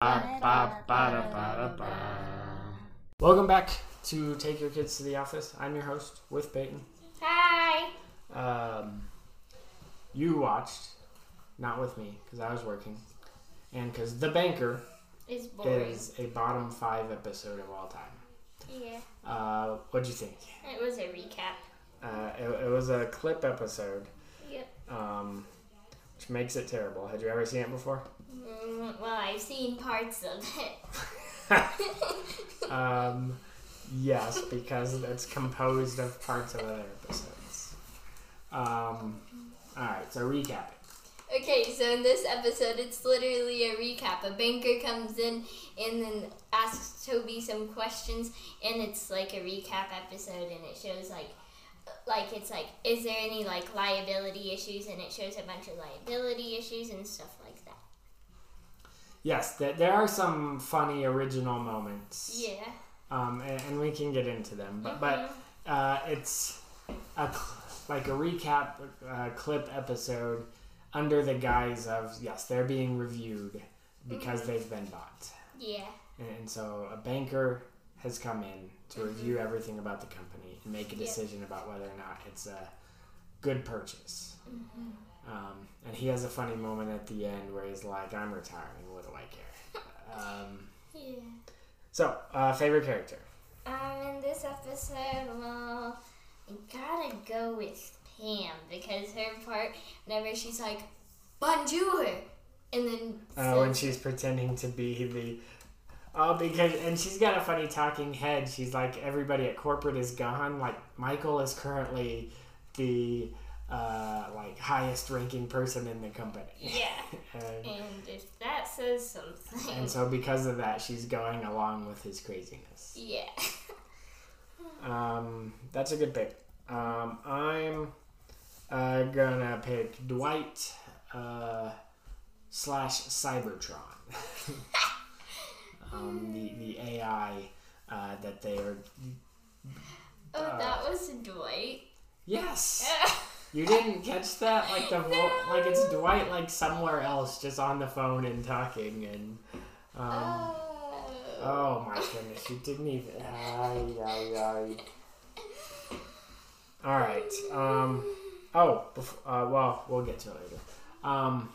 Welcome back to Take Your Kids to the Office. I'm your host with Peyton. Hi. You watched, not with me because I was working, and because The Banker is a bottom 5 episode of all time. Yeah. What'd you think? It was a recap. It was a clip episode. Yep. Which makes it terrible. Had you ever seen it before? Well, I've seen parts of it. Yes, because it's composed of parts of other episodes. Alright, so recap it. Okay, so in this episode, it's literally a recap. A banker comes in and then asks Toby some questions, and it's like a recap episode, and it shows like is there any like liability issues, and it shows a bunch of liability issues and stuff like that. Yes, there are some funny original moments. Yeah. And we can get into them, but it's a recap clip episode under the guise of they're being reviewed because they've been bought. Yeah. And so a banker has come in to review everything about the company and make a decision about whether or not it's a good purchase. Mm-hmm. And he has a funny moment at the end where he's like, I'm retiring, what do I care? Yeah. So, favorite character? In this episode, well, I gotta go with Pam, because her part, whenever she's like, bonjour! And then... when she's pretending to be the... Oh, because she's got a funny talking head. She's like, everybody at corporate is gone. Like, Michael is currently the, highest-ranking person in the company. Yeah. and if that says something. And so because of that, she's going along with his craziness. Yeah. That's a good pick. I'm gonna pick Dwight / Cybertron. The AI that they are... that was Dwight. Yes! You didn't catch that? Like, like it's Dwight like somewhere else just on the phone and talking and... Oh my goodness, you didn't even... Alright, well, we'll get to it later.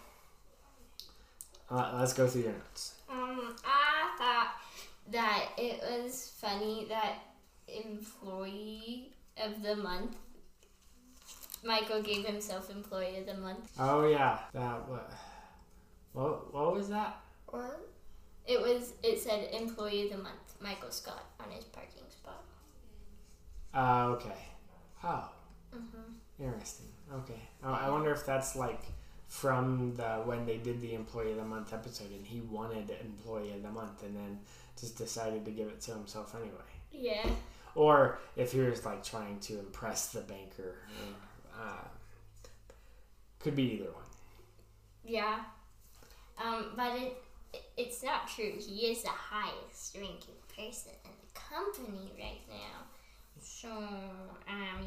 Let's go through your notes. I thought that it was funny that Employee of the Month, Michael gave himself Employee of the Month. Oh, yeah. That what was that? It said Employee of the Month, Michael Scott, on his parking spot. Okay. Oh. Mm-hmm. Interesting. Okay. Oh, I wonder if that's like... from when they did the Employee of the Month episode, and he wanted Employee of the Month and then just decided to give it to himself anyway. Yeah. Or if he was like trying to impress the banker. Could be either one. Yeah. But it's not true. He is the highest ranking person in the company right now. So,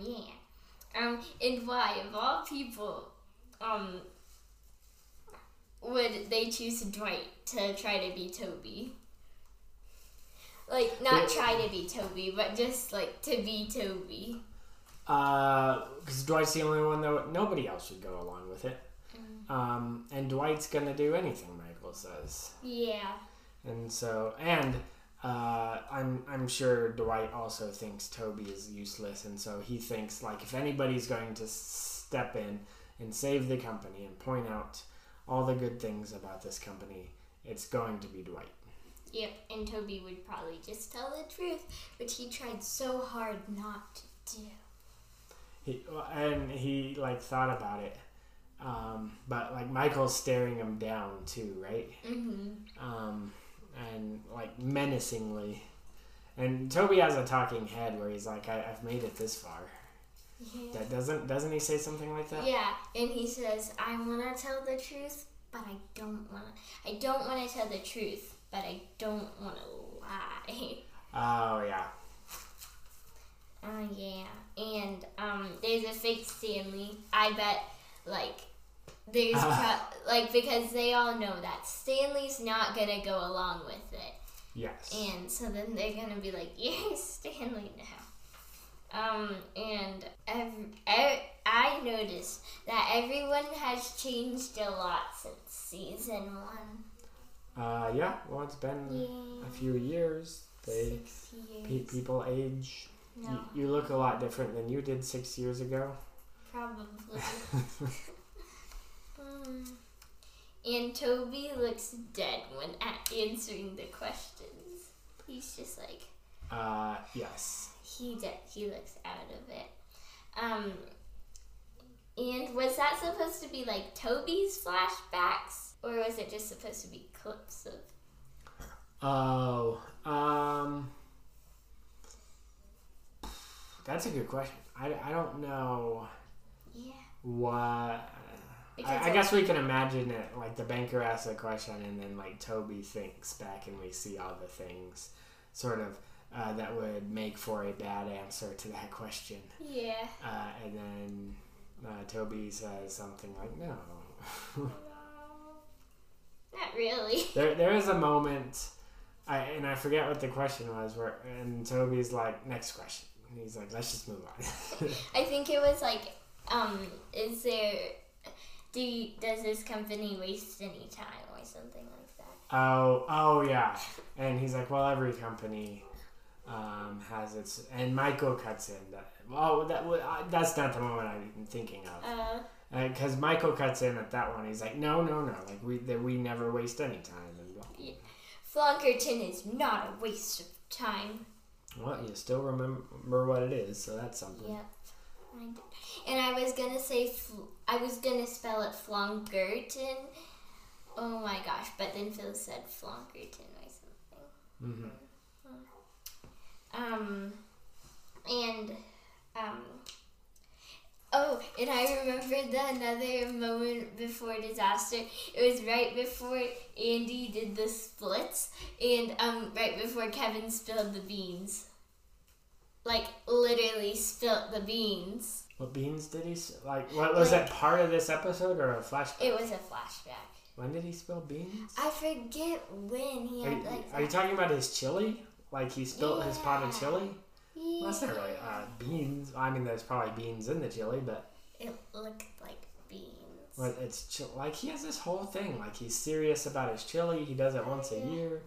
yeah. And why, of all people, would they choose Dwight to try to be Toby? Like, not try to be Toby, but just, like, to be Toby. Because Dwight's the only one that nobody else would go along with it. Mm. And Dwight's going to do anything Michael says. Yeah. And so, I'm sure Dwight also thinks Toby is useless, and so he thinks, like, if anybody's going to step in and save the company and point out all the good things about this company, it's going to be Dwight. Yep, and Toby would probably just tell the truth, which he tried so hard not to do. He like thought about it, but like Michael's staring him down too, right? Mm-hmm. And like menacingly, and Toby has a talking head where he's like, "I've made it this far." Yeah. That doesn't he say something like that? Yeah, and he says, I want to tell the truth, but I don't want to. I don't want to tell the truth, but I don't want to lie. Oh, yeah. Yeah. And there's a fake Stanley. I bet, like, There's because they all know that Stanley's not gonna go along with it. Yes. And so then they're gonna be like, "Yay, Stanley now!" And I noticed that everyone has changed a lot since season 1. Well, it's been a few years. 6 years. People age. No. You look a lot different than you did 6 years ago. Probably. And Toby looks dead when answering the questions. He's just like... yes. He looks out of it. And was that supposed to be like Toby's flashbacks? Or was it just supposed to be clips of... that's a good question. I don't know... Yeah. What... I guess we can imagine it, like the banker asks a question and then like Toby thinks back and we see all the things sort of that would make for a bad answer to that question. Yeah. And then Toby says something like, no. Not really. There is a moment, and I forget what the question was, and Toby's like, next question. And he's like, let's just move on. I think it was like, does this company waste any time or something like that? Oh yeah. And he's like, well, every company has its... And Michael cuts in. That's not the moment I'm thinking of. Because Michael cuts in at that one. He's like, no. Like, we never waste any time. Yeah. Flonkerton is not a waste of time. Well, you still remember what it is, so that's something. Yeah. And I was going to say, I was going to spell it Flonkerton. Oh my gosh, but then Phil said Flonkerton or something. Mm-hmm. And I remembered another moment before disaster. It was right before Andy did the splits and right before Kevin spilled the beans. Like, literally spilt the beans. What beans did he spill? Like, what was that part of this episode or a flashback? It was a flashback. When did he spill beans? I forget when he had, like... Are you talking about his chili? Like, he spilled his pot of chili? Yeah. Well, that's not really beans. I mean, there's probably beans in the chili, but... It looked like beans. Well, it's... Like, he has this whole thing. Like, he's serious about his chili. He does it once a year.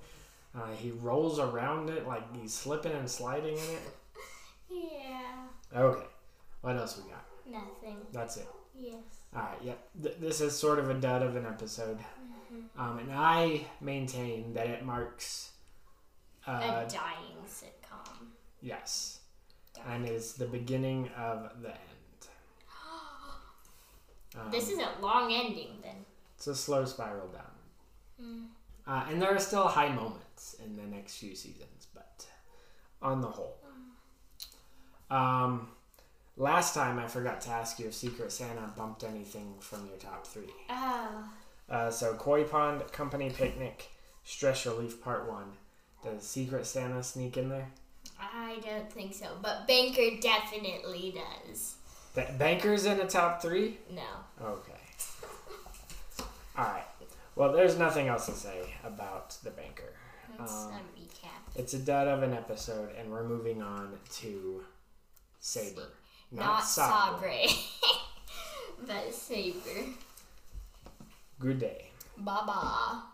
He rolls around it like he's slipping and sliding in it. Yeah. Okay. What else we got? Nothing. That's it. Yes. All right. Yep. Yeah. This is sort of a dud of an episode, mm-hmm. And I maintain that it marks a dying sitcom. Yes. Dying. And is the beginning of the end. This is a long ending, then. It's a slow spiral down. Mm. And there are still high moments in the next few seasons, but on the whole. Last time I forgot to ask you if Secret Santa bumped anything from your top 3. Oh. So Koi Pond, Company Picnic, Stress Relief Part 1. Does Secret Santa sneak in there? I don't think so, but Banker definitely does. Banker's in the top 3? No. Okay. Alright. Well, there's nothing else to say about the Banker. It's a recap. It's a dud of an episode, and we're moving on to... Saber. Not Sabre. But Saber. Good day. Bye-bye.